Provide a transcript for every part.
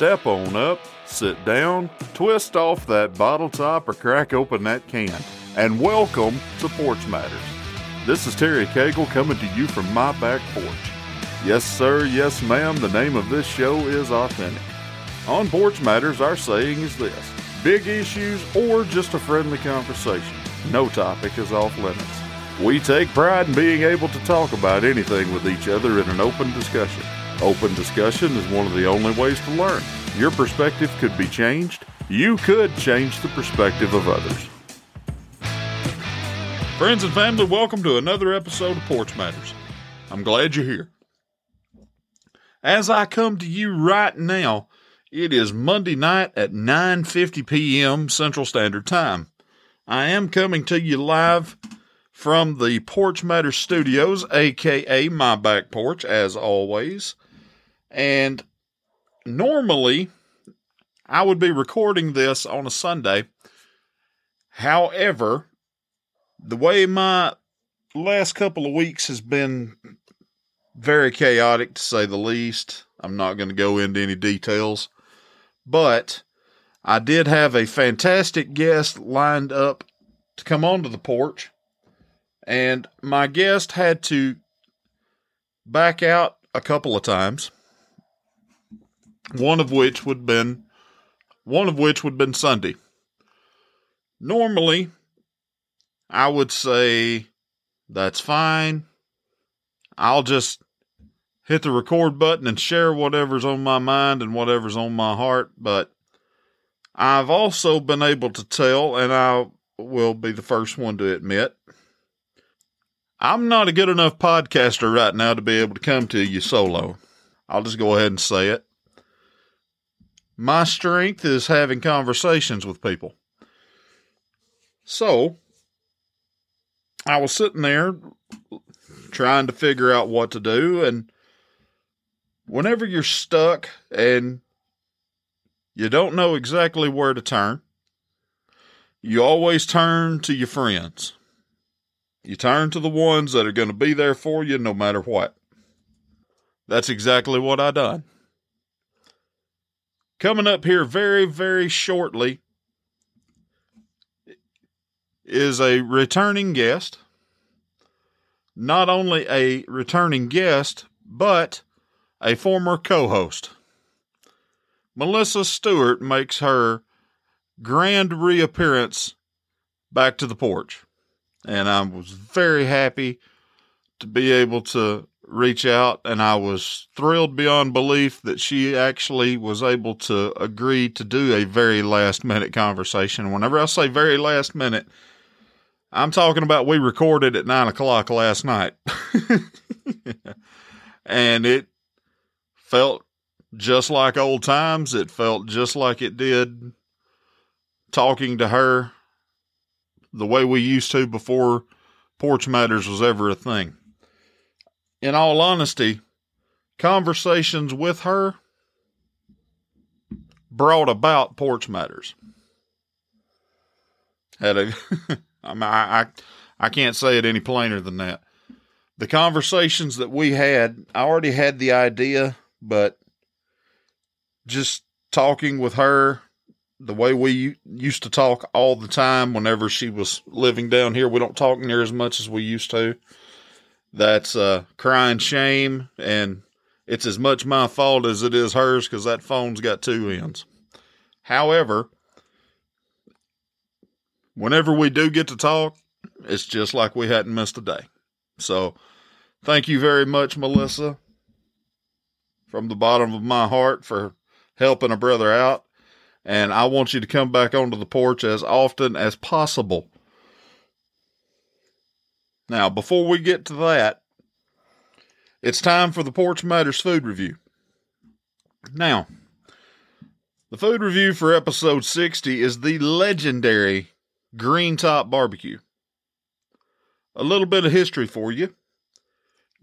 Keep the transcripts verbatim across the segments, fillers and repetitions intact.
step on up, sit down, twist off that bottle top, or crack open that can. And welcome to Porch Matters. This is Terry Cagle coming to you from my back porch. Yes sir, yes ma'am, the name of this show is Authentic. On Porch Matters, our saying is this: big issues or just a friendly conversation, no topic is off limits. We take pride in being able to talk about anything with each other in an open discussion. Open discussion is one of the only ways to learn. Your perspective could be changed. You could change the perspective of others. Friends and family, welcome to another episode of Porch Matters. I'm glad you're here. As I come to you right now, it is Monday night at nine fifty p.m. Central Standard Time. I am coming to you live from the Porch Matters Studios, a k a my back porch, as always. And normally, I would be recording this on a Sunday. However, the way my last couple of weeks has been very chaotic, to say the least. I'm not going to go into any details. But I did have a fantastic guest lined up to come onto the porch. And my guest had to back out a couple of times, one of which would been one of which would been Sunday. Normally, I would say, that's fine. I'll just hit the record button and share whatever's on my mind and whatever's on my heart. But I've also been able to tell, and I will be the first one to admit, I'm not a good enough podcaster right now to be able to come to you solo. I'll just go ahead and say it. My strength is having conversations with people. So, I was sitting there trying to figure out what to do, and whenever you're stuck and you don't know exactly where to turn, you always turn to your friends. You turn to the ones that are going to be there for you no matter what. That's exactly what I done. Coming up here very, very shortly is a returning guest. Not only a returning guest, but a former co-host. Melissa Stewart makes her grand reappearance back to the porch. And I was very happy to be able to reach out, and I was thrilled beyond belief that she actually was able to agree to do a very last minute conversation. Whenever I say very last minute, I'm talking about we recorded at nine o'clock last night. And it felt just like old times. It felt just like it did talking to her the way we used to before Porch Matters was ever a thing. In all honesty, conversations with her brought about Porch Matters. Had a, I, mean, I, I, I can't say it any plainer than that. The conversations that we had, I already had the idea, but just talking with her, the way we used to talk all the time whenever she was living down here. We don't talk near as much as we used to. That's uh, crying shame, and it's as much my fault as it is hers because that phone's got two ends. However, whenever we do get to talk, it's just like we hadn't missed a day. So thank you very much, Melissa, from the bottom of my heart for helping a brother out. And I want you to come back onto the porch as often as possible. Now, before we get to that, it's time for the Porch Matters food review. Now, the food review for episode sixty is the legendary Green Top Barbecue. A little bit of history for you.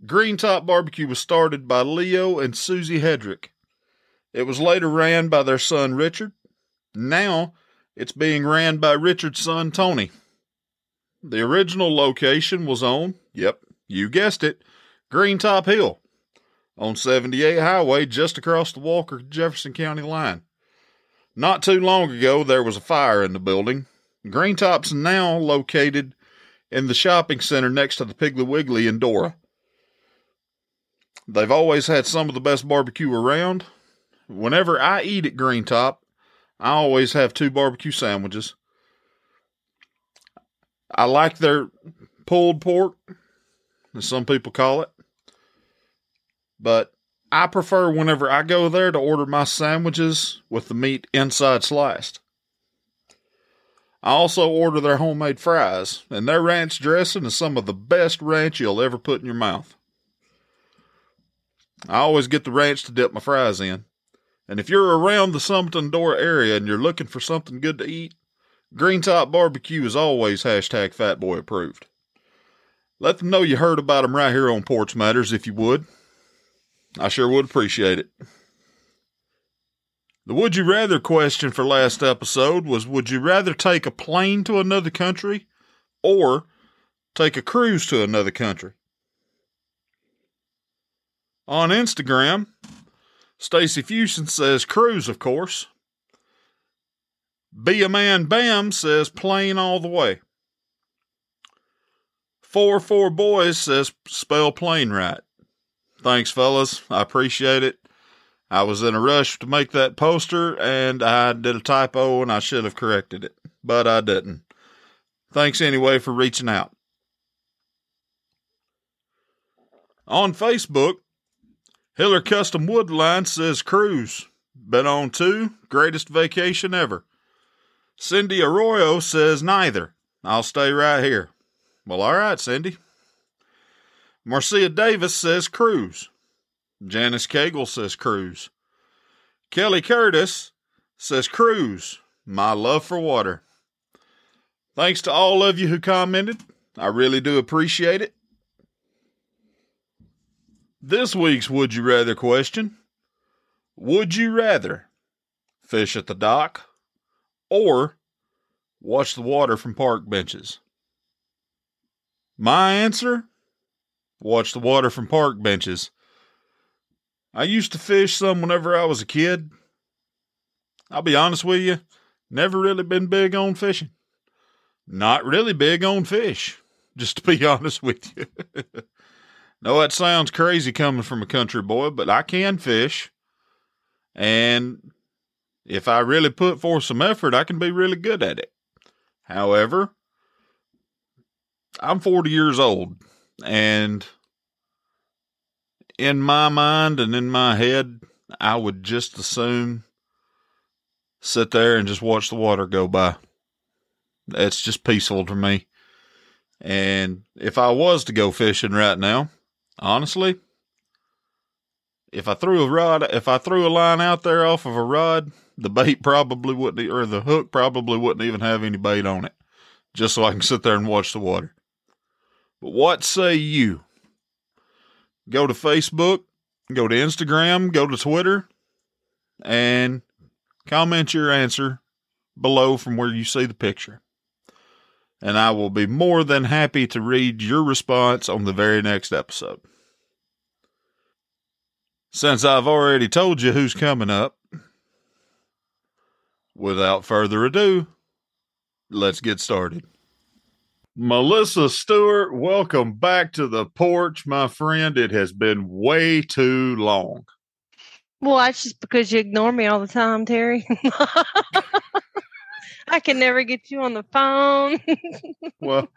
Green Top Barbecue was started by Leo and Susie Hedrick. It was later ran by their son, Richard. Now, it's being ran by Richard's son, Tony. The original location was on, yep, you guessed it, Green Top Hill, on seventy-eight Highway just across the Walker-Jefferson County line. Not too long ago, there was a fire in the building. Green Top's now located in the shopping center next to the Piggly Wiggly in Dora. They've always had some of the best barbecue around. Whenever I eat at Green Top, I always have two barbecue sandwiches. I like their pulled pork, as some people call it. But I prefer, whenever I go there, to order my sandwiches with the meat inside sliced. I also order their homemade fries, and their ranch dressing is some of the best ranch you'll ever put in your mouth. I always get the ranch to dip my fries in. And if you're around the Summerton Dora area and you're looking for something good to eat, Green Top Barbecue is always hashtag Fatboy approved. Let them know you heard about them right here on Porch Matters if you would. I sure would appreciate it. The Would You Rather question for last episode was, would you rather take a plane to another country or take a cruise to another country? On Instagram, Stacy Fusion says cruise, of course. Be a Man Bam says plane all the way. Four Four Boys says spell plane right. Thanks, fellas. I appreciate it. I was in a rush to make that poster, and I did a typo, and I should have corrected it, but I didn't. Thanks anyway for reaching out. On Facebook, Hiller Custom Woodline says cruise. Been on two. Greatest vacation ever. Cindy Arroyo says neither. I'll stay right here. Well, all right, Cindy. Marcia Davis says cruise. Janice Cagle says cruise. Kelly Curtis says cruise. My love for water. Thanks to all of you who commented. I really do appreciate it. This week's Would You Rather question. Would you rather fish at the dock or watch the water from park benches? My answer? Watch the water from park benches. I used to fish some whenever I was a kid. I'll be honest with you, never really been big on fishing. Not really big on fish, just to be honest with you. No, that sounds crazy coming from a country boy, but I can fish. And if I really put forth some effort, I can be really good at it. However, I'm forty years old. And in my mind and in my head, I would just assume sit there and just watch the water go by. That's just peaceful to me. And if I was to go fishing right now, honestly, if I threw a rod, if I threw a line out there off of a rod, the bait probably wouldn't, or the hook probably wouldn't even have any bait on it, just so I can sit there and watch the water. But what say you? Go to Facebook, go to Instagram, go to Twitter, and comment your answer below from where you see the picture. And I will be more than happy to read your response on the very next episode. Since I've already told you who's coming up, without further ado, let's get started. Melissa Stewart, welcome back to the porch, my friend. It has been way too long. Well, that's just because you ignore me all the time, Terry. I can never get you on the phone. Well,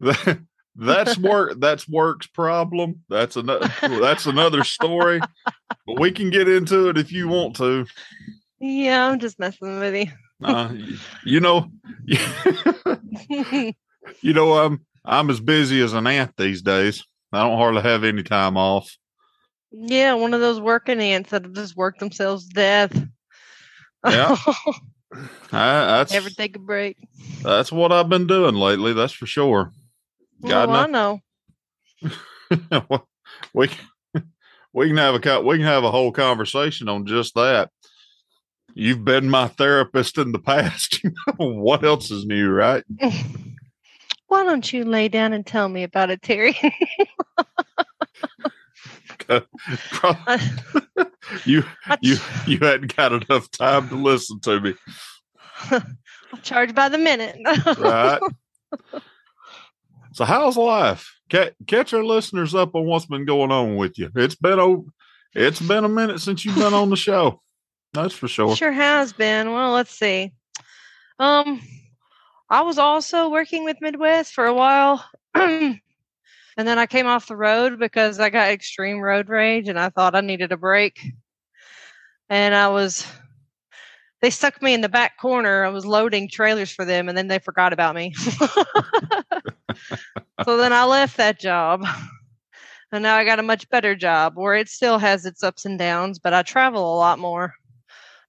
that, that's work. That's work's problem. That's another. That's another story. But we can get into it if you want to. Yeah, I'm just messing with you. Uh, you know, you know, I'm I'm as busy as an ant these days. I don't hardly have any time off. Yeah, one of those working ants that have just worked themselves to death. Yeah, I never take a break. That's what I've been doing lately. That's for sure. God, well, I know. we we can have a we can have a whole conversation on just that. You've been my therapist in the past. What else is new, right? Why don't you lay down and tell me about it, Terry? you you you hadn't got enough time to listen to me. I'm charged by the minute. Right. So how's life? Catch our listeners up on what's been going on with you. It's been a, it's been a minute since you've been on the show. That's for sure. Sure has been. Well, let's see. Um, I was also working with Midwest for a while. And then I came off the road because I got extreme road rage and I thought I needed a break. And I was, they stuck me in the back corner. I was loading trailers for them and then they forgot about me. So then I left that job and now I got a much better job where it still has its ups and downs, but I travel a lot more.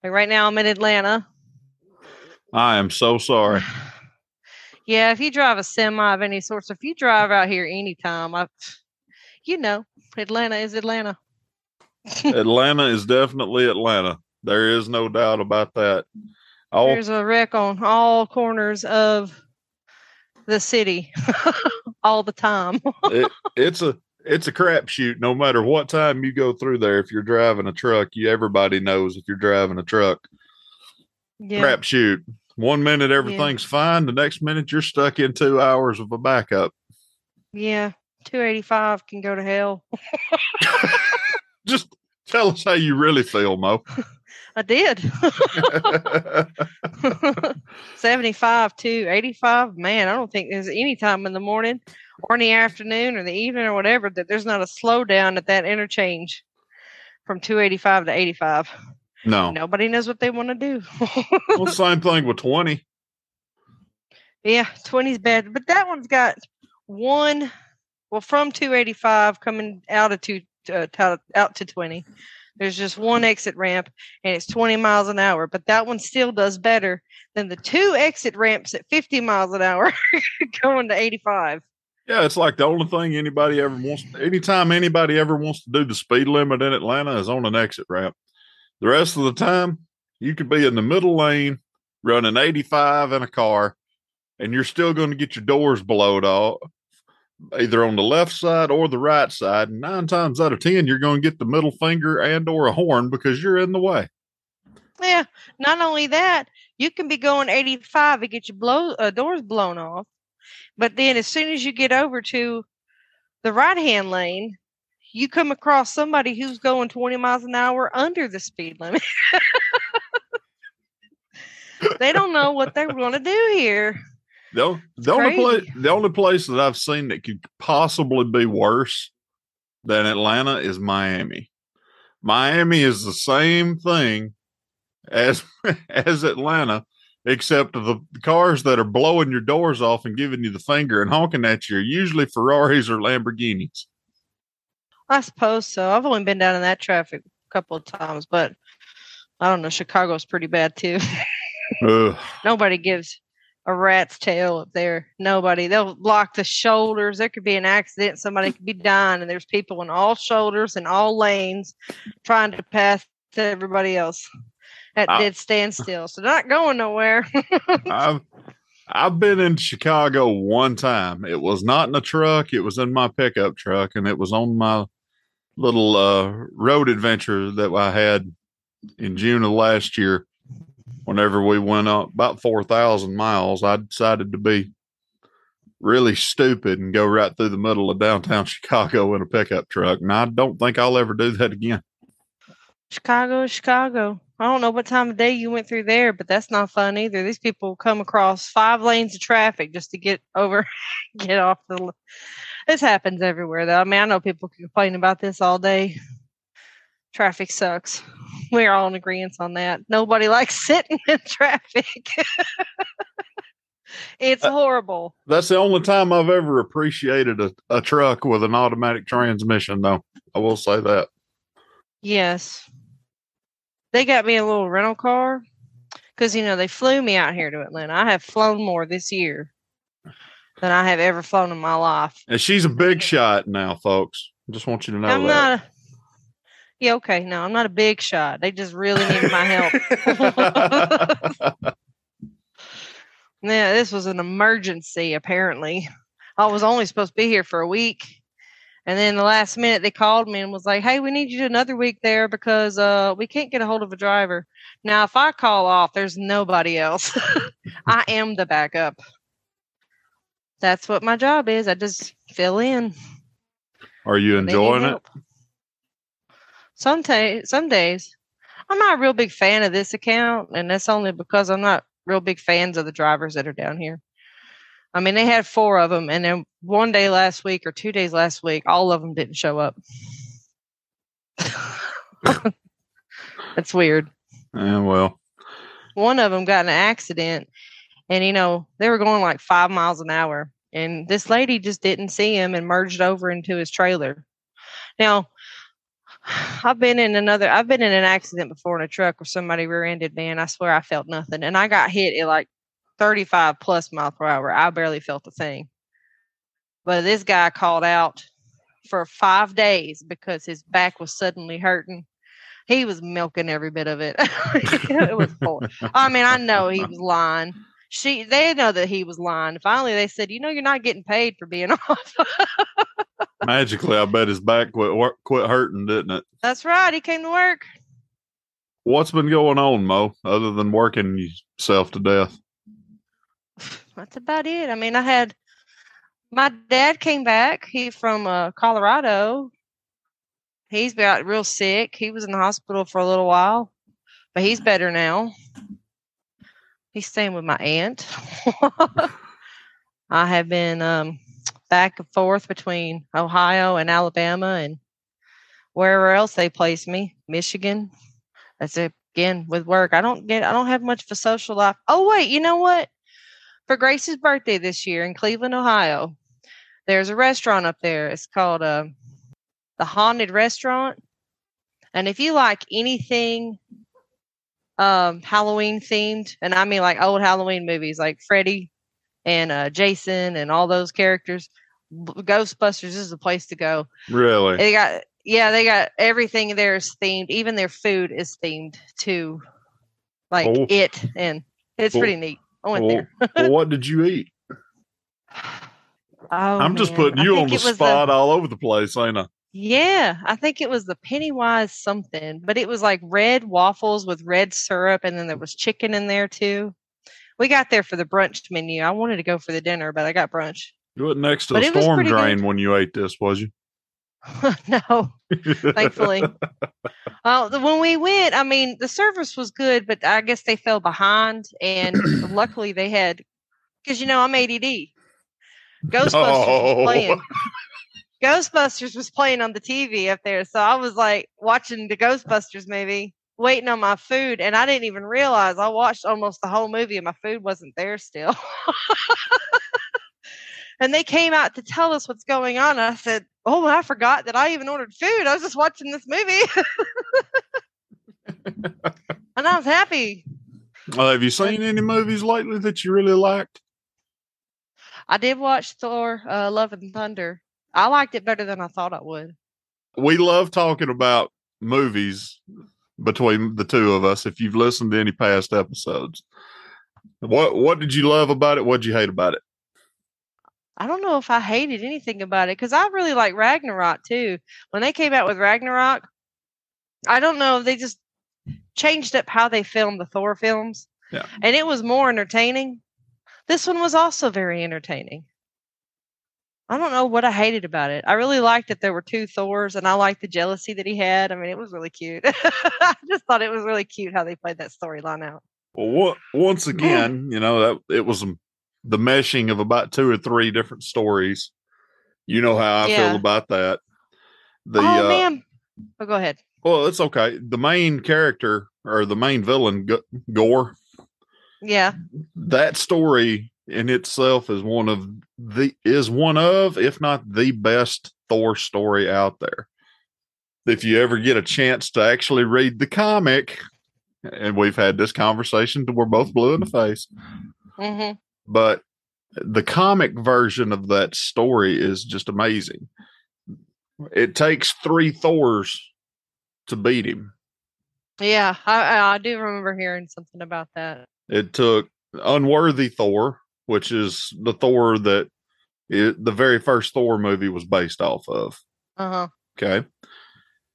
Like right now I'm in Atlanta. I am so sorry. Yeah. If you drive a semi of any sorts, if you drive out here anytime, I, you know, Atlanta is Atlanta. Atlanta is definitely Atlanta. There is no doubt about that. All- There's a wreck on all corners of the city all the time. it, it's a, it's a crapshoot. No matter what time you go through there, if you're driving a truck, you, everybody knows if you're driving a truck. Yeah. Crapshoot. One minute, everything's yeah. fine. The next minute, you're stuck in two hours of a backup. Yeah. two eighty-five can go to hell. Just tell us how you really feel, Mo. I did. seventy-five to eighty-five. Man, I don't think there's any time in the morning or in the afternoon or the evening or whatever that there's not a slowdown at that interchange from two eighty-five to eighty-five. No. Nobody knows what they want to do. Well, same thing with twenty. Yeah, twenty's bad. But that one's got one, well, from two eighty-five coming out of two, uh, out to twenty. There's just one exit ramp, and it's twenty miles an hour. But that one still does better than the two exit ramps at fifty miles an hour going to eighty-five. Yeah, it's like the only thing anybody ever wants. Anytime anybody ever wants to do the speed limit in Atlanta is on an exit ramp. The rest of the time, you could be in the middle lane running eighty-five in a car, and you're still going to get your doors blowed off, either on the left side or the right side. And nine times out of ten, you're going to get the middle finger and or a horn because you're in the way. Yeah. Not only that, you can be going eighty-five and get your blow, uh, doors blown off. But then as soon as you get over to the right-hand lane, you come across somebody who's going twenty miles an hour under the speed limit. They don't know what they're going to do here. The, the, only place, the only place that I've seen that could possibly be worse than Atlanta is Miami. Miami is the same thing as, as Atlanta, except the cars that are blowing your doors off and giving you the finger and honking at you are usually Ferraris or Lamborghinis. I suppose so. I've only been down in that traffic a couple of times, but I don't know. Chicago's pretty bad too. Nobody gives a rat's tail up there. Nobody. They'll block the shoulders. There could be an accident. Somebody could be dying, and there's people in all shoulders and all lanes trying to pass to everybody else at I, dead standstill. So they're not going nowhere. I've I've been in Chicago one time. It was not in a truck. It was in my pickup truck, and it was on my little uh, road adventure that I had in June of last year. Whenever we went up about four thousand miles, I decided to be really stupid and go right through the middle of downtown Chicago in a pickup truck. And I don't think I'll ever do that again. Chicago, Chicago. I don't know what time of day you went through there, but that's not fun either. These people come across five lanes of traffic just to get over, get off the. This happens everywhere, though. I mean, I know people complain about this all day. Traffic sucks. We're all in agreement on that. Nobody likes sitting in traffic. It's uh, horrible. That's the only time I've ever appreciated a, a truck with an automatic transmission, though. I will say that. Yes. They got me a little rental car because, you know, they flew me out here to Atlanta. I have flown more this year than I have ever flown in my life. And she's a big shot now, folks. I just want you to know I'm that. Not a, yeah, okay. No, I'm not a big shot. They just really needed my help. Yeah, this was an emergency, apparently. I was only supposed to be here for a week. And then the last minute they called me and was like, hey, we need you another week there because uh, we can't get a hold of a driver. Now, if I call off, there's nobody else. I am the backup. That's what my job is. I just fill in. Are you enjoying it? Some, ta- some days. I'm not a real big fan of this account, and that's only because I'm not real big fans of the drivers that are down here. I mean, they had four of them, and then one day last week or two days last week, all of them didn't show up. That's weird. Yeah, well. One of them got in an accident, and, you know, they were going like five miles an hour, and this lady just didn't see him and merged over into his trailer. Now, I've been in another, I've been in an accident before in a truck where somebody rear-ended me, and I swear I felt nothing. And I got hit at like thirty-five plus mile per hour. I barely felt a thing. But this guy called out for five days because his back was suddenly hurting. He was milking every bit of it. It was poor. I mean, I know he was lying. She, they know that he was lying. Finally, they said, you know, you're not getting paid for being off. Magically, I bet his back quit, quit hurting, didn't it? That's right. He came to work. What's been going on, Mo, other than working yourself to death? That's about it. I mean, I had, my dad came back. He from uh, Colorado. He's got real sick. He was in the hospital for a little while, but he's better now. He's staying with my aunt. I have been um, back and forth between Ohio and Alabama and wherever else they place me, Michigan. That's it. Again, with work. I don't get, I don't have much of a social life. Oh, wait, you know what? For Grace's birthday this year in Cleveland, Ohio, there's a restaurant up there. It's called uh, the Haunted Restaurant. And if you like anything um, Halloween themed, and I mean like old Halloween movies like Freddy and uh, Jason and all those characters, Ghostbusters is the place to go. Really? They got yeah, they got everything there is themed. Even their food is themed to like oh. it, and it's oh. pretty neat. I went well, there. Well, what did you eat? Oh, I'm man. just putting you on the spot the, all over the place, ain't I? Yeah, I think it was the Pennywise something, but it was like red waffles with red syrup, and then there was chicken in there too. We got there for the brunch menu. I wanted to go for the dinner, but I got brunch. You went next to but the storm drain good. when you ate this, was you? No, thankfully. Uh, the, when we went, I mean, the service was good, but I guess they fell behind. And luckily they had, because, you know, I'm A D D. Ghostbusters oh. was playing. Ghostbusters was playing on the T V up there. So I was like watching the Ghostbusters movie, waiting on my food. And I didn't even realize I watched almost the whole movie and my food wasn't there still. And they came out to tell us what's going on. I said, oh, I forgot that I even ordered food. I was just watching this movie. And I was happy. Uh, have you seen any movies lately that you really liked? I did watch Thor, uh, Love and Thunder. I liked it better than I thought I would. We love talking about movies between the two of us. If you've listened to any past episodes, what, what did you love about it? What did you hate about it? I don't know if I hated anything about it because I really like Ragnarok too. When they came out with Ragnarok, I don't know. They just changed up how they filmed the Thor films. Yeah. And it was more entertaining. This one was also very entertaining. I don't know what I hated about it. I really liked that there were two Thors and I liked the jealousy that he had. I mean, it was really cute. I just thought it was really cute how they played that storyline out. Well, what, once again, you know, that it was a the meshing of about two or three different stories. You know how I yeah. feel about that. The, oh, uh, man. Oh, go ahead. Well, it's okay. The main character or the main villain, G- Gore. Yeah. That story in itself is one of the, is one of, if not the best Thor story out there. If you ever get a chance to actually read the comic, and we've had this conversation to we're both blue in the face. Mm-hmm. But the comic version of that story is just amazing. It takes three Thors to beat him. Yeah, I, I do remember hearing something about that. It took Unworthy Thor, which is the Thor that it, the very first Thor movie was based off of. Uh-huh. Okay.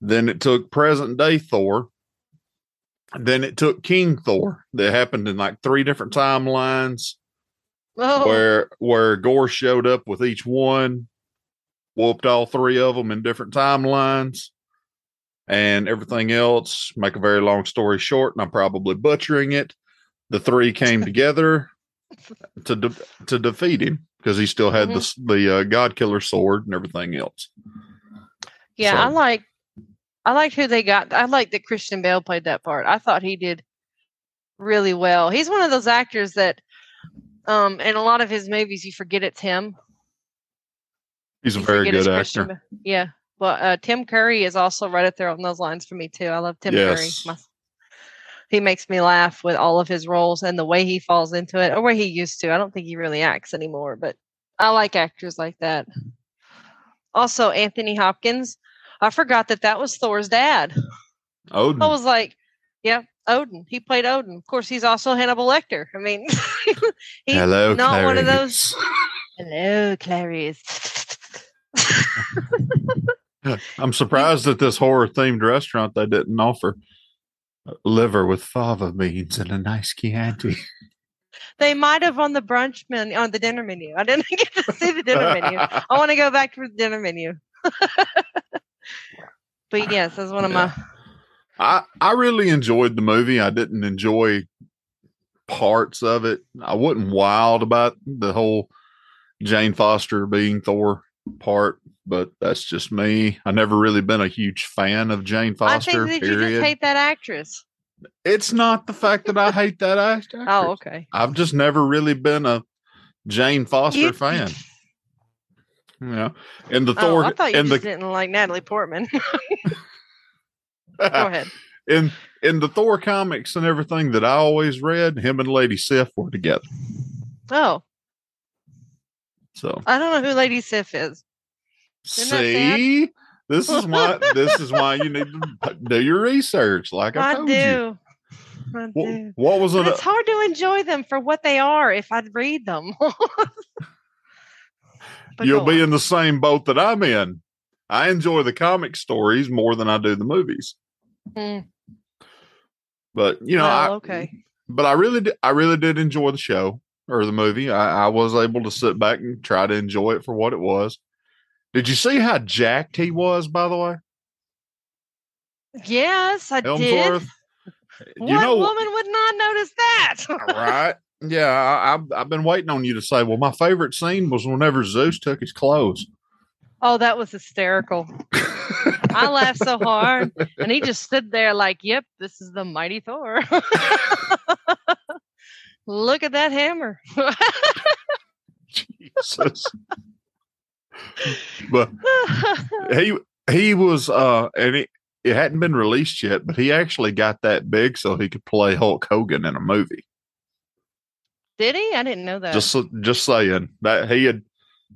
Then it took present day Thor. Then it took King Thor. That happened in like three different timelines. Oh. Where where Gore showed up with each one, whooped all three of them in different timelines, and everything else. Make a very long story short, and I'm probably butchering it. The three came together to de- to defeat him because he still had mm-hmm. the the uh, God Killer sword and everything else. Yeah, so. I like I like who they got. I like that Christian Bale played that part. I thought he did really well. He's one of those actors that. Um, in a lot of his movies, you forget it's him. He's a very good actor. Yeah. Well, uh, Tim Curry is also right up there on those lines for me, too. I love Tim Curry. My, he makes me laugh with all of his roles and the way he falls into it, or where he used to. I don't think he really acts anymore, but I like actors like that. Also, Anthony Hopkins. I forgot that that was Thor's dad. Odin. I was like, yeah. Odin. He played Odin. Of course, he's also Hannibal Lecter. I mean, he's Hello, not Clarice. One of those. Hello, Clarice. I'm surprised that this horror-themed restaurant they didn't offer liver with fava beans and a nice Chianti. They might have on the brunch menu, on the dinner menu. I didn't get to see the dinner menu. I want to go back to the dinner menu. But yes, that's one of yeah. my. I, I really enjoyed the movie. I didn't enjoy parts of it. I wasn't wild about the whole Jane Foster being Thor part, but that's just me. I've never really been a huge fan of Jane Foster. I think that period. You just hate that actress. It's not the fact that I hate that actress. Oh, okay. I've just never really been a Jane Foster you- fan. Yeah, and the oh, Thor. I thought you and just the- didn't like Natalie Portman. Go ahead. In in the Thor comics and everything that I always read, him and Lady Sif were together. Oh. So I don't know who Lady Sif is. Isn't see? This is why this is why you need to do your research, like I, I told do. you. I what, do. What was it? It's a, hard to enjoy them for what they are if I'd read them. You'll be on. in the same boat that I'm in. I enjoy the comic stories more than I do the movies. Mm. But you know, oh, I, okay. But I really, did, I really did enjoy the show or the movie. I, I was able to sit back and try to enjoy it for what it was. Did you see how jacked he was? By the way, yes, I Helmsworth. did. You what know, woman would not notice that? Right? Yeah, I, I've, I've been waiting on you to say. Well, my favorite scene was whenever Zeus took his clothes. Oh, that was hysterical. I laughed so hard. And he just stood there like, yep, this is the mighty Thor. Look at that hammer. Jesus. But he he was, uh, and it, it hadn't been released yet, but he actually got that big so he could play Hulk Hogan in a movie. Did he? I didn't know that. Just, just saying that he had.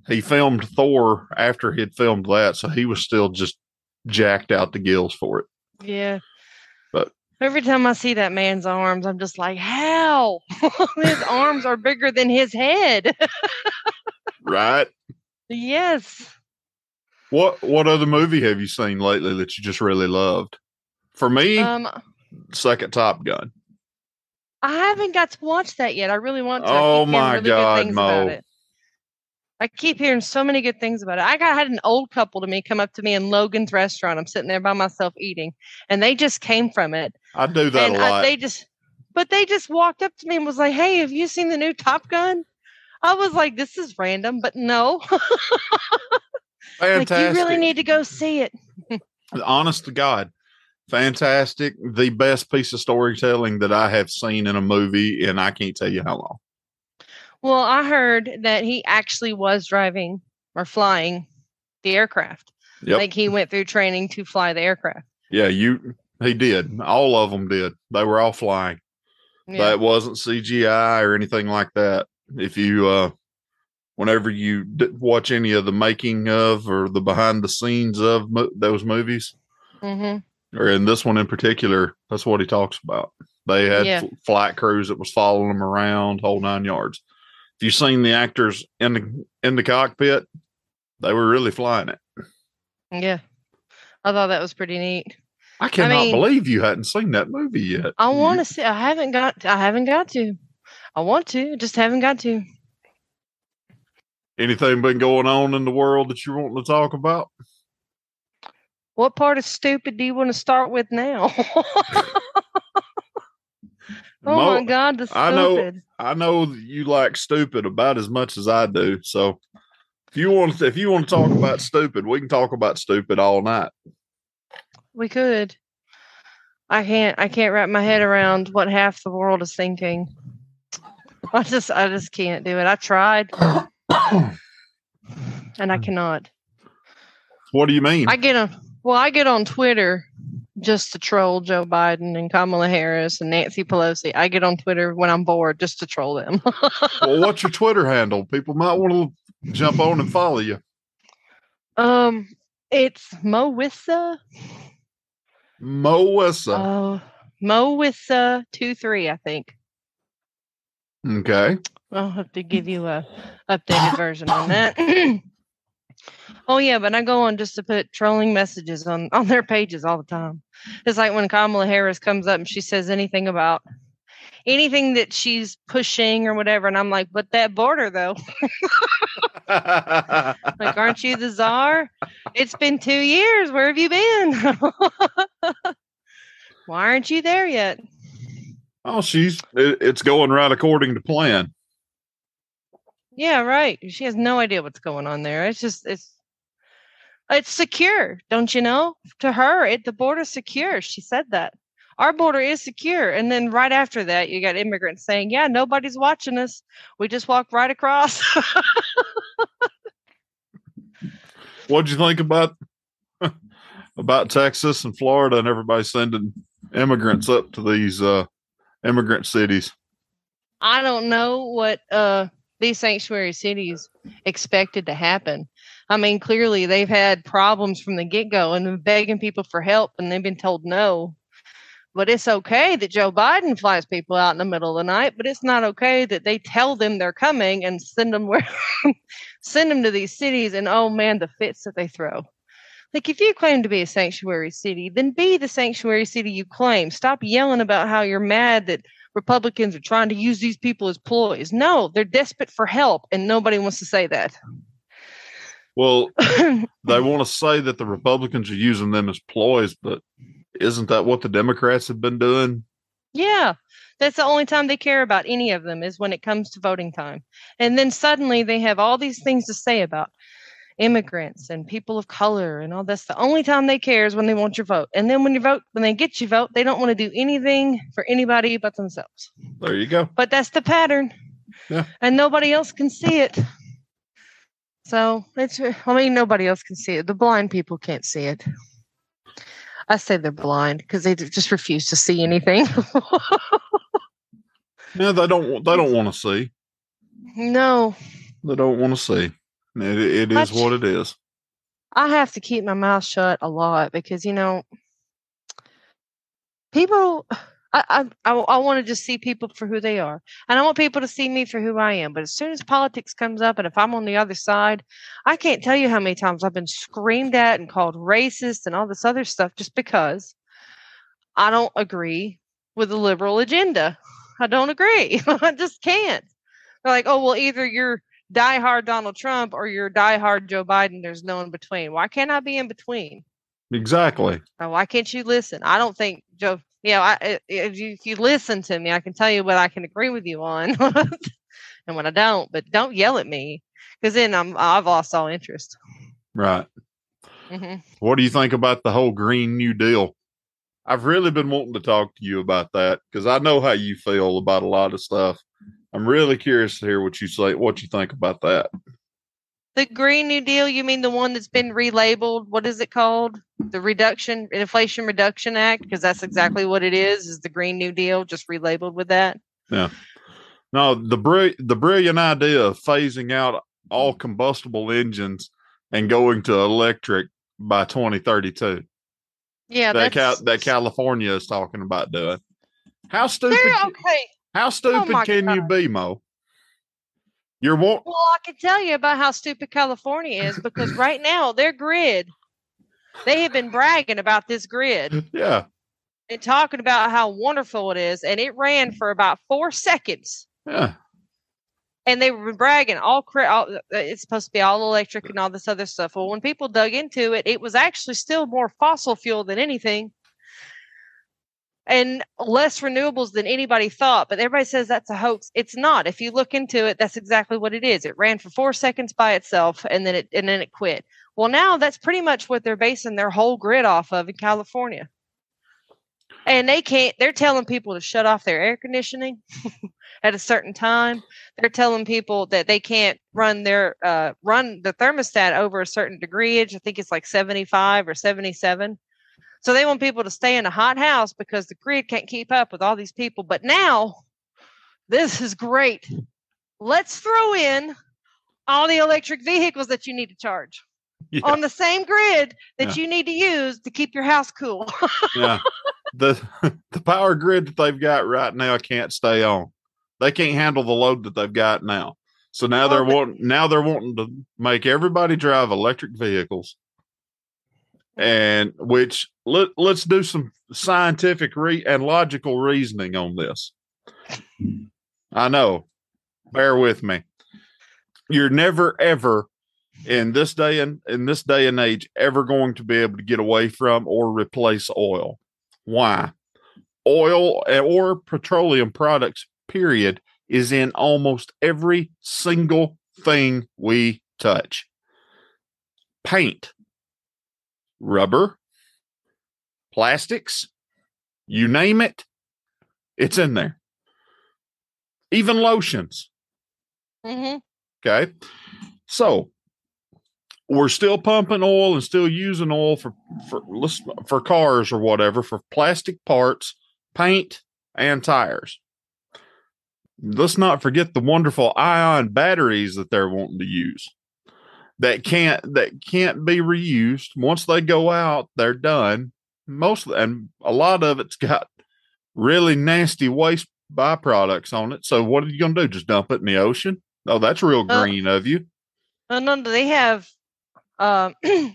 He filmed Thor after he had filmed that, so he was still just jacked out the gills for it. Yeah. But every time I see that man's arms, I'm just like, how? His arms are bigger than his head. Right? Yes. What what other movie have you seen lately that you just really loved? For me, um, second Top Gun. I haven't got to watch that yet. I really want to. Oh my really God, Mo. I keep hearing so many good things about it. I got had an old couple to me come up to me in Logan's restaurant. I'm sitting there by myself eating, and they just came from it. I do that and a lot. I, they just, but they just walked up to me and was like, "Hey, have you seen the new Top Gun?" I was like, "This is random," but no. Fantastic. Like, you really need to go see it. Honest to God, fantastic! The best piece of storytelling that I have seen in a movie, and I can't tell you how long. Well, I heard that he actually was driving or flying the aircraft. Yep. Like he went through training to fly the aircraft. Yeah, you he did. All of them did. They were all flying. Yeah. That wasn't C G I or anything like that. If you, uh, whenever you d- watch any of the making of or the behind the scenes of mo- those movies, mm-hmm. or in this one in particular, that's what he talks about. They had yeah. f- flight crews that was following them around, whole nine yards. If you've seen the actors in the in the cockpit, they were really flying it. Yeah. I thought that was pretty neat. I cannot I mean, believe you hadn't seen that movie yet. I want to see. I haven't got. I haven't got to. I want to. Just haven't got to. Anything been going on in the world that you're wanting to talk about? What part of stupid do you want to start with now? Oh Mo, my God, the stupid. I know, I know you like stupid about as much as I do. So if you want to, if you want to talk about stupid, we can talk about stupid all night. We could. I can't, I can't wrap my head around what half the world is thinking. I just, I just can't do it. I tried and I cannot. What do you mean? I get on, well, I get on Twitter just to troll Joe Biden and Kamala Harris and Nancy Pelosi. I get on Twitter when I'm bored just to troll them. Well, what's your Twitter handle? People might want to jump on and follow you. Um, It's Moissa. Moissa. Oh, Moissa two three, I think. Okay. I'll have to give you a updated version on that. Oh, yeah, but I go on just to put trolling messages on, on their pages all the time. It's like when Kamala Harris comes up and she says anything about anything that she's pushing or whatever, and I'm like, but that border, though. Like, aren't you the czar? It's been two years. Where have you been? Why aren't you there yet? Oh, she's it, it's going right according to plan. Yeah, right. She has no idea what's going on there. It's just it's it's secure, don't you know? To her, it the border's secure. She said that. Our border is secure. And then right after that, you got immigrants saying, yeah, nobody's watching us. We just walk right across. What'd you think about, about Texas and Florida and everybody sending immigrants up to these uh, immigrant cities? I don't know what uh, these sanctuary cities expected to happen. I mean, clearly they've had problems from the get-go and been begging people for help, and they've been told no. But it's okay that Joe Biden flies people out in the middle of the night, but it's not okay that they tell them they're coming and send them where, send them to these cities. And oh man, the fits that they throw. Like, if you claim to be a sanctuary city, then be the sanctuary city you claim. Stop yelling about how you're mad that Republicans are trying to use these people as ploys. No, they're desperate for help, and nobody wants to say that. Well, they want to say that the Republicans are using them as ploys, but isn't that what the Democrats have been doing? Yeah. That's the only time they care about any of them is when it comes to voting time. And then suddenly they have all these things to say about immigrants and people of color and all this. The only time they care is when they want your vote. And then when you vote, when they get your vote, they don't want to do anything for anybody but themselves. There you go. But that's the pattern. Yeah. And nobody else can see it. So it's, I mean, nobody else can see it. The blind people can't see it. I say they're blind because they just refuse to see anything. No, they don't. They don't want to see. No, they don't want to see. It, it is I, what it is. I have to keep my mouth shut a lot because you know, people. I I, I, I want to just see people for who they are, and I want people to see me for who I am. But as soon as politics comes up, and if I'm on the other side, I can't tell you how many times I've been screamed at and called racist and all this other stuff just because I don't agree with the liberal agenda. I don't agree. I just can't. They're like, oh, well, either you're diehard Donald Trump or you're diehard Joe Biden. There's no in between. Why can't I be in between? Exactly. Oh, why can't you listen? I don't think Joe... You know, I, if, you, if you listen to me, I can tell you what I can agree with you on and when I don't, but don't yell at me because then I'm, I've lost all interest. Right. Mm-hmm. What do you think about the whole Green New Deal? I've really been wanting to talk to you about that because I know how you feel about a lot of stuff. I'm really curious to hear what you say, what you think about that. The Green New Deal, you mean the one that's been relabeled? What is it called? The Reduction Inflation Reduction Act? Because that's exactly what it is, is the Green New Deal, just relabeled with that. Yeah. No, the br- the brilliant idea of phasing out all combustible engines and going to electric by twenty thirty-two. Yeah. That, Cal- that California is talking about doing. How stupid, okay. How stupid oh can God. you be, Mo? You're wa- well, I can tell you about how stupid California is because right now their grid They have been bragging about this grid. Yeah. And talking about how wonderful it is. And it ran for about four seconds. Yeah. And they were bragging all, all it's supposed to be all electric and all this other stuff. Well, when people dug into it, it was actually still more fossil fuel than anything. And less renewables than anybody thought. But everybody says that's a hoax. It's not. If you look into it, that's exactly what it is. It ran for four seconds by itself, and then it and then it quit. Well, now that's pretty much what they're basing their whole grid off of in California. And they can't. They're telling people to shut off their air conditioning at a certain time. They're telling people that they can't run their uh, run the thermostat over a certain degree. I think it's like seventy-five or seventy-seven. So they want people to stay in a hot house because the grid can't keep up with all these people. But now, this is great. Let's throw in all the electric vehicles that you need to charge yeah. on the same grid that yeah. you need to use to keep your house cool. yeah, the the power grid that they've got right now can't stay on. They can't handle the load that they've got now. So now oh, they're but- wanting now they're wanting to make everybody drive electric vehicles. And which let, let's do some scientific re- and logical reasoning on this. I know. Bear with me. You're never, ever in this day and in this day and age ever going to be able to get away from or replace oil. Why? Oil or petroleum products, period, is in almost every single thing we touch. Paint. Rubber, plastics, you name it, it's in there. Even lotions. Mm-hmm. Okay. So we're still pumping oil and still using oil for, for, for cars or whatever, for plastic parts, paint, and tires. Let's not forget the wonderful ion batteries that they're wanting to use. That can't that can't be reused. Once they go out, they're done. Most and a lot of it's got really nasty waste byproducts on it. So what are you going to do? Just dump it in the ocean? Oh, that's real green uh, of you. No, no, they have uh,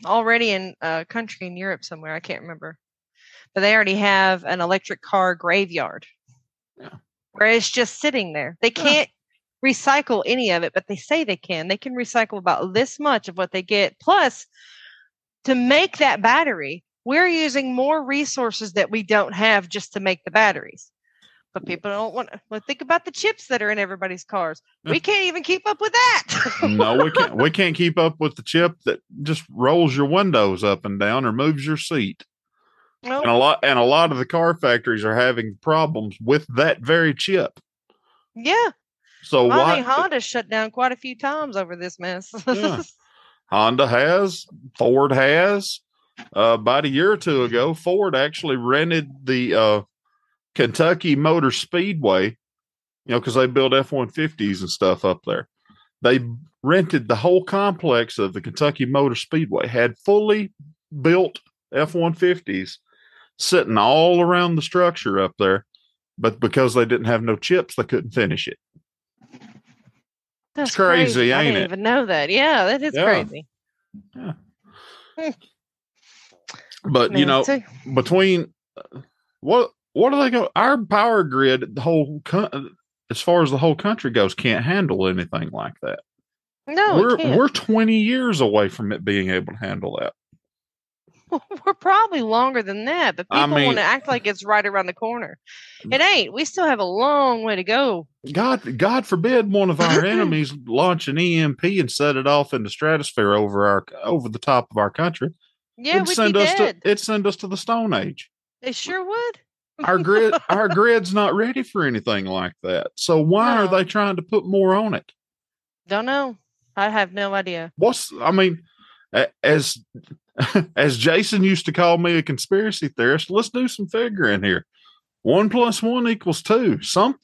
already in a country in Europe somewhere. I can't remember, but they already have an electric car graveyard yeah. where it's just sitting there. They can't. Yeah. recycle any of it, but they say they can. They can recycle about this much of what they get. Plus, to make that battery, we're using more resources that we don't have just to make the batteries. But people don't want to well, think about the chips that are in everybody's cars. We can't even keep up with that. No, we can't. We can't keep up with the chip that just rolls your windows up and down or moves your seat. Nope. And a lot and a lot of the car factories are having problems with that very chip. Yeah. So well, why I mean, Honda shut down quite a few times over this mess. yeah. Honda has, Ford has. Uh, about a year or two ago, Ford actually rented the uh, Kentucky Motor Speedway, you know, because they build F one fifties and stuff up there. They rented the whole complex of the Kentucky Motor Speedway, had fully built F one fifties sitting all around the structure up there, but because they didn't have no chips, they couldn't finish it. That's crazy, crazy, ain't it? I didn't it? even know that. Yeah, that is yeah. crazy. Yeah. But, Man, you know, too. between uh, what what are they going to, our power grid, the whole, con- as far as the whole country goes, can't handle anything like that. No, we're, it can't. We're twenty years away from it being able to handle that. Well, we're probably longer than that, but people I mean, want to act like it's right around the corner. It ain't. We still have a long way to go. God, God forbid one of our enemies launch an E M P and set it off in the stratosphere over our over the top of our country. Yeah, it'd we'd send be us dead. To, it'd send us to the Stone Age. It sure would. Our grid, our grid's not ready for anything like that. So why no. are they trying to put more on it? Don't know. I have no idea. What's? I mean, as. As Jason used to call me a conspiracy theorist, let's do some figuring here. One plus one equals two. Some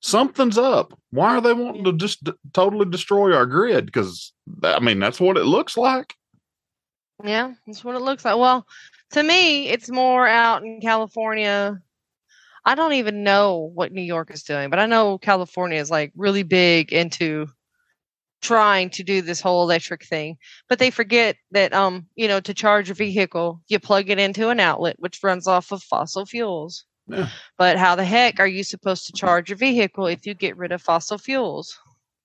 something's up. Why are they wanting to just d- totally destroy our grid? Because I mean, that's what it looks like. Yeah, that's what it looks like. Well, to me, it's more out in California. I don't even know what New York is doing, but I know California is like really big into trying to do this whole electric thing, but they forget that, um, you know, to charge a vehicle, you plug it into an outlet, which runs off of fossil fuels. Yeah. But how the heck are you supposed to charge your vehicle if you get rid of fossil fuels?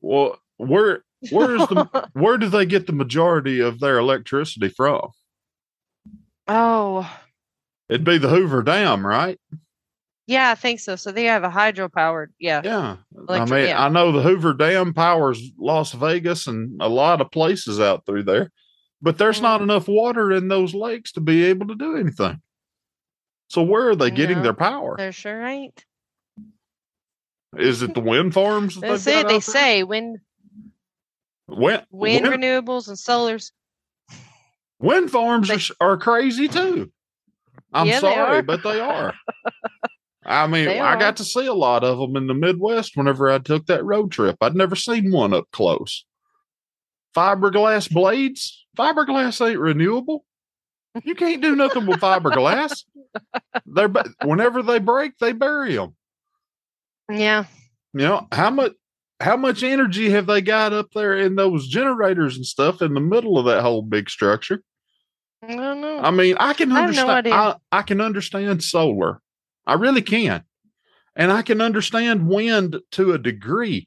Well, where, where is the, where do they get the majority of their electricity from? Oh, it'd be the Hoover Dam, right? Yeah, I think so. So they have a hydro-powered, yeah. Yeah. Electric, I mean, yeah. I know the Hoover Dam powers Las Vegas and a lot of places out through there, but there's mm-hmm. not enough water in those lakes to be able to do anything. So where are they getting no, their power? There sure ain't. Is it the wind farms? That That's it. They say wind, wind, wind renewables and solars. Wind farms they, are, are crazy too. I'm yeah, sorry, they but they are. I mean, I got to see a lot of them in the Midwest whenever I took that road trip. I'd never seen one up close. Fiberglass blades. Fiberglass ain't renewable. You can't do nothing with fiberglass. They're whenever they break, they bury them. Yeah. You know, how much, how much energy have they got up there in those generators and stuff in the middle of that whole big structure? I don't know. I mean, I can understand. I have no idea. I, I can understand solar. I really can. And I can understand wind to a degree,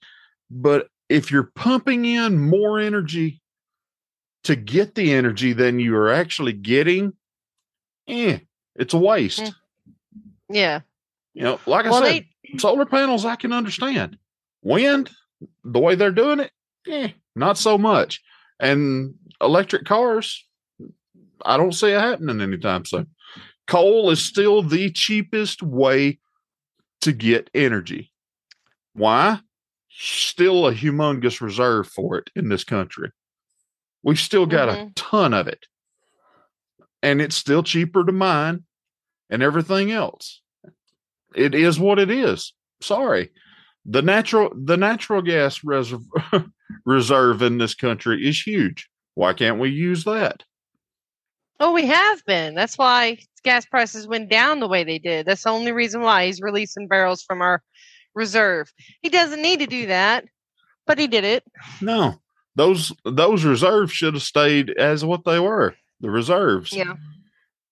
but if you're pumping in more energy to get the energy than you are actually getting, eh, it's a waste. Yeah. You know, like I well, said, they... solar panels, I can understand. Wind, the way they're doing it, eh, not so much. And electric cars, I don't see it happening anytime soon. Coal is still the cheapest way to get energy. Why? Still a humongous reserve for it in this country. We've still got mm-hmm. a ton of it. And it's still cheaper to mine and everything else. It is what it is. Sorry. The natural the natural gas res- reserve in this country is huge. Why can't we use that? Oh, we have been. That's why gas prices went down the way they did. That's the only reason why he's releasing barrels from our reserve. He doesn't need to do that, but he did it. No, those those reserves should have stayed as what they were, the reserves. Yeah.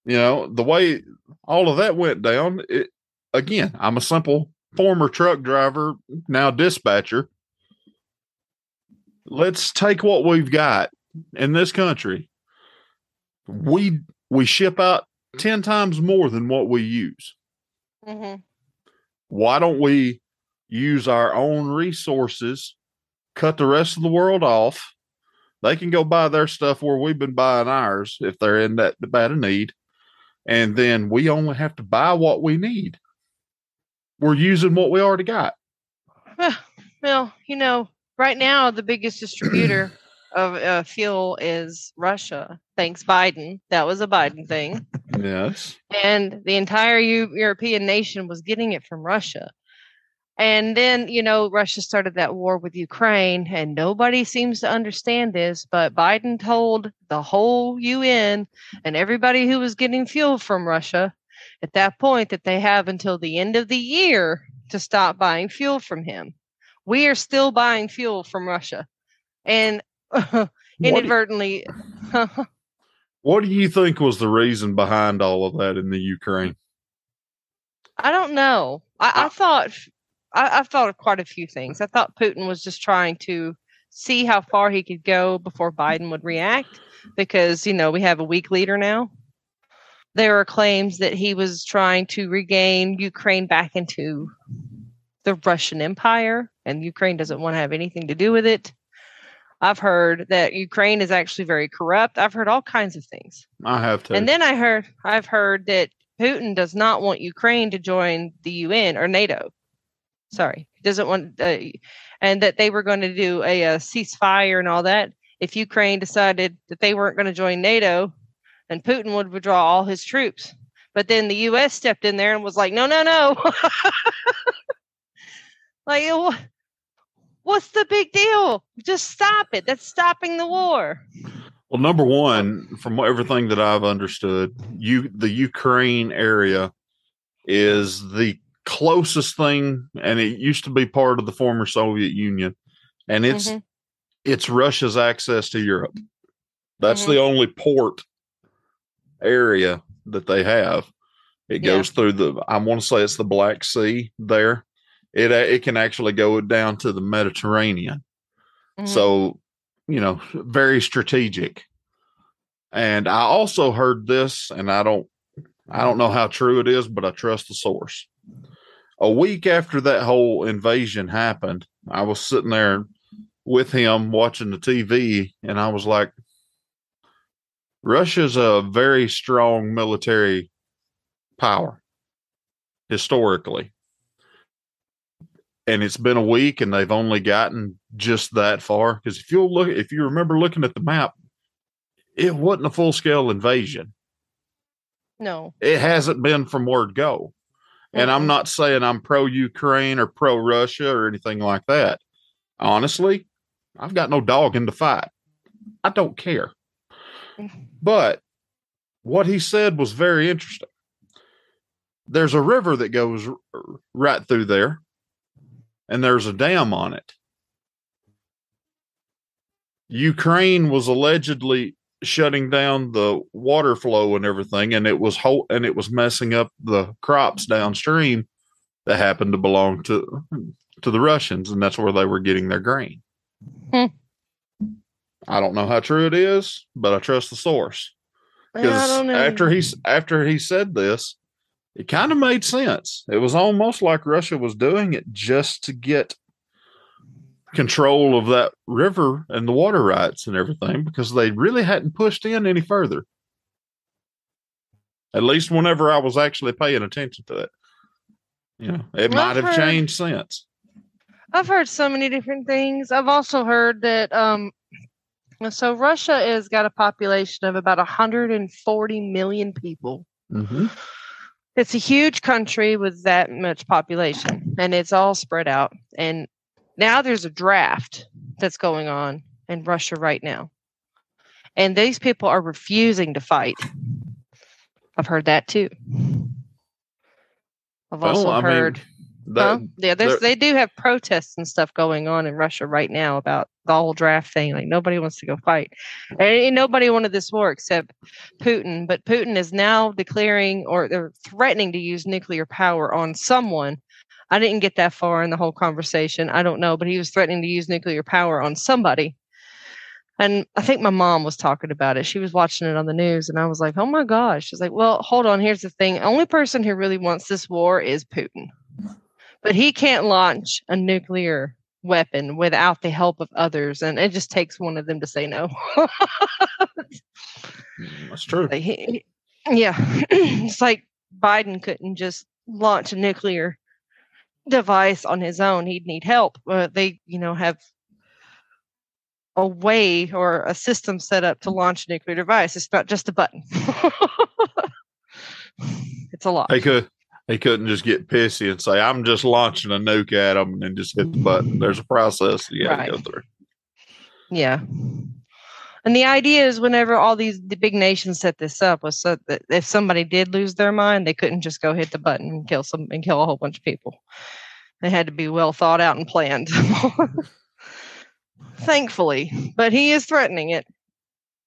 You know, the way all of that went down, it, again, I'm a simple former truck driver, now dispatcher. Let's take what we've got in this country. We we ship out ten times more than what we use. Mm-hmm. Why don't we use our own resources, cut the rest of the world off? They can go buy their stuff where we've been buying ours if they're in that bad of need. And then we only have to buy what we need. We're using what we already got. Well, you know, right now, the biggest distributor of uh, fuel is Russia. Thanks, Biden. That was a Biden thing. Yes. And the entire U- European nation was getting it from Russia. And then, you know, Russia started that war with Ukraine, and nobody seems to understand this, but Biden told the whole U N and everybody who was getting fuel from Russia at that point that they have until the end of the year to stop buying fuel from him. We are still buying fuel from Russia. And inadvertently. What do, you, what do you think was the reason behind all of that in the Ukraine? I don't know. I, I thought I, I thought of quite a few things. I thought Putin was just trying to see how far he could go before Biden would react, because, you know, we have a weak leader now. There are claims that he was trying to regain Ukraine back into the Russian Empire, and Ukraine doesn't want to have anything to do with it. I've heard that Ukraine is actually very corrupt. I've heard all kinds of things. I have too. And then I heard, I've heard that Putin does not want Ukraine to join the U N or NATO. Sorry, doesn't want, uh, and that they were going to do a, a ceasefire and all that. If Ukraine decided that they weren't going to join NATO, then Putin would withdraw all his troops. But then the U S stepped in there and was like, no, no, no. Like, it, what's the big deal? Just stop it. That's stopping the war. Well, number one, from everything that I've understood, you, the Ukraine area is the closest thing. And it used to be part of the former Soviet Union. And it's, mm-hmm. it's Russia's access to Europe. That's mm-hmm. the only port area that they have. It yeah. goes through the, I want to say it's the Black Sea there. It it can actually go down to the Mediterranean. Mm-hmm. So, you know, very strategic. And I also heard this, and I don't, I don't know how true it is, but I trust the source. A week after that whole invasion happened, I was sitting there with him watching the T V, and I was like, Russia's a very strong military power historically. And it's been a week and they've only gotten just that far. Because if you'll look, if you remember looking at the map, it wasn't a full scale invasion. No, it hasn't been from word go. Mm-hmm. And I'm not saying I'm pro Ukraine or pro Russia or anything like that. Honestly, I've got no dog in the fight. I don't care. Mm-hmm. But what he said was very interesting. There's a river that goes r- right through there. And there's a dam on it. Ukraine was allegedly shutting down the water flow and everything, and it was ho- and it was messing up the crops downstream that happened to belong to to the Russians, and that's where they were getting their grain. Hmm. I don't know how true it is, but I trust the source. Because after he after he said this, it kind of made sense. It was almost like Russia was doing it just to get control of that river and the water rights and everything, because they really hadn't pushed in any further. At least whenever I was actually paying attention to it. You know, it well, might I've have heard, changed since. I've heard so many different things. I've also heard that, um, so Russia has got a population of about one hundred forty million people. Mm-hmm. It's a huge country with that much population, and it's all spread out. And now there's a draft that's going on in Russia right now. And these people are refusing to fight. I've heard that too. I've well, also I heard. Mean, that, huh? Yeah, there's, they do have protests and stuff going on in Russia right now about the whole draft thing. Like, nobody wants to go fight. And nobody wanted this war except Putin. But Putin is now declaring, or they're threatening to use nuclear power on someone. I didn't get that far in the whole conversation. I don't know, but he was threatening to use nuclear power on somebody. And I think my mom was talking about it. She was watching it on the news, and I was like, oh my gosh. She's like, well, hold on. Here's the thing. The only person who really wants this war is Putin. But he can't launch a nuclear weapon without the help of others, and it just takes one of them to say no. That's true. He, yeah. It's like Biden couldn't just launch a nuclear device on his own. He'd need help. Uh, they, you know, have a way or a system set up to launch a nuclear device. It's not just a button. It's a lot. They could. They couldn't just get pissy and say, "I'm just launching a nuke at them," and just hit the button. There's a process you have right. to go through. Yeah, and the idea is, whenever all these the big nations set this up, was so that if somebody did lose their mind, they couldn't just go hit the button and kill some and kill a whole bunch of people. They had to be well thought out and planned. Thankfully, but he is threatening it.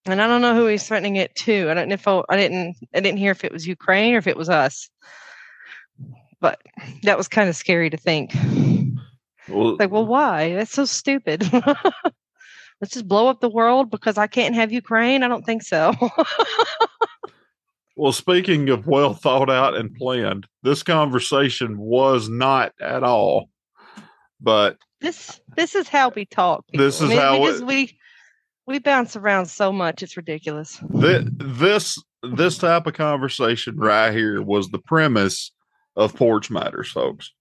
And I don't know who he's threatening it to. I don't know if I, I didn't. I didn't hear if it was Ukraine or if it was us. But that was kind of scary to think. Well, like, well, why? That's so stupid. Let's just blow up the world because I can't have Ukraine. I don't think so. Well, speaking of well thought out and planned, this conversation was not at all. But this this is how we talk. People. This is I mean, how we, just, it, we we bounce around so much. It's ridiculous. Th- this this type of conversation right here was the premise of Porch Matters, folks.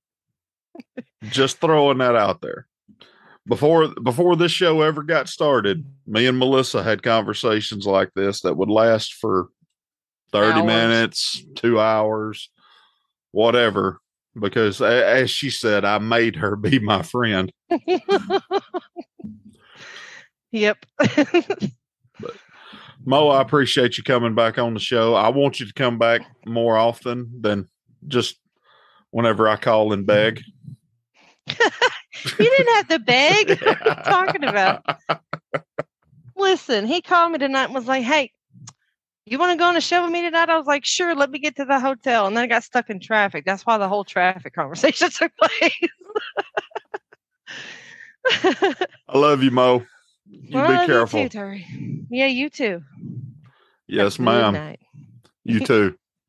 Just throwing that out there. Before before this show ever got started, me and Melissa had conversations like this that would last for thirty hours. minutes, two hours, whatever. Because as she said, I made her be my friend. Yep. But, Mo, I appreciate you coming back on the show. I want you to come back more often than just whenever I call and beg. You didn't have to beg. What are you talking about? listen, he called me tonight and was like, hey, you want to go on a show with me tonight? I was like, sure, let me get to the hotel. And then I got stuck in traffic. That's why the whole traffic conversation took place. I love you, Mo. You well, be careful. You too, Terry. Yeah, you too. Yes, ma'am. You too.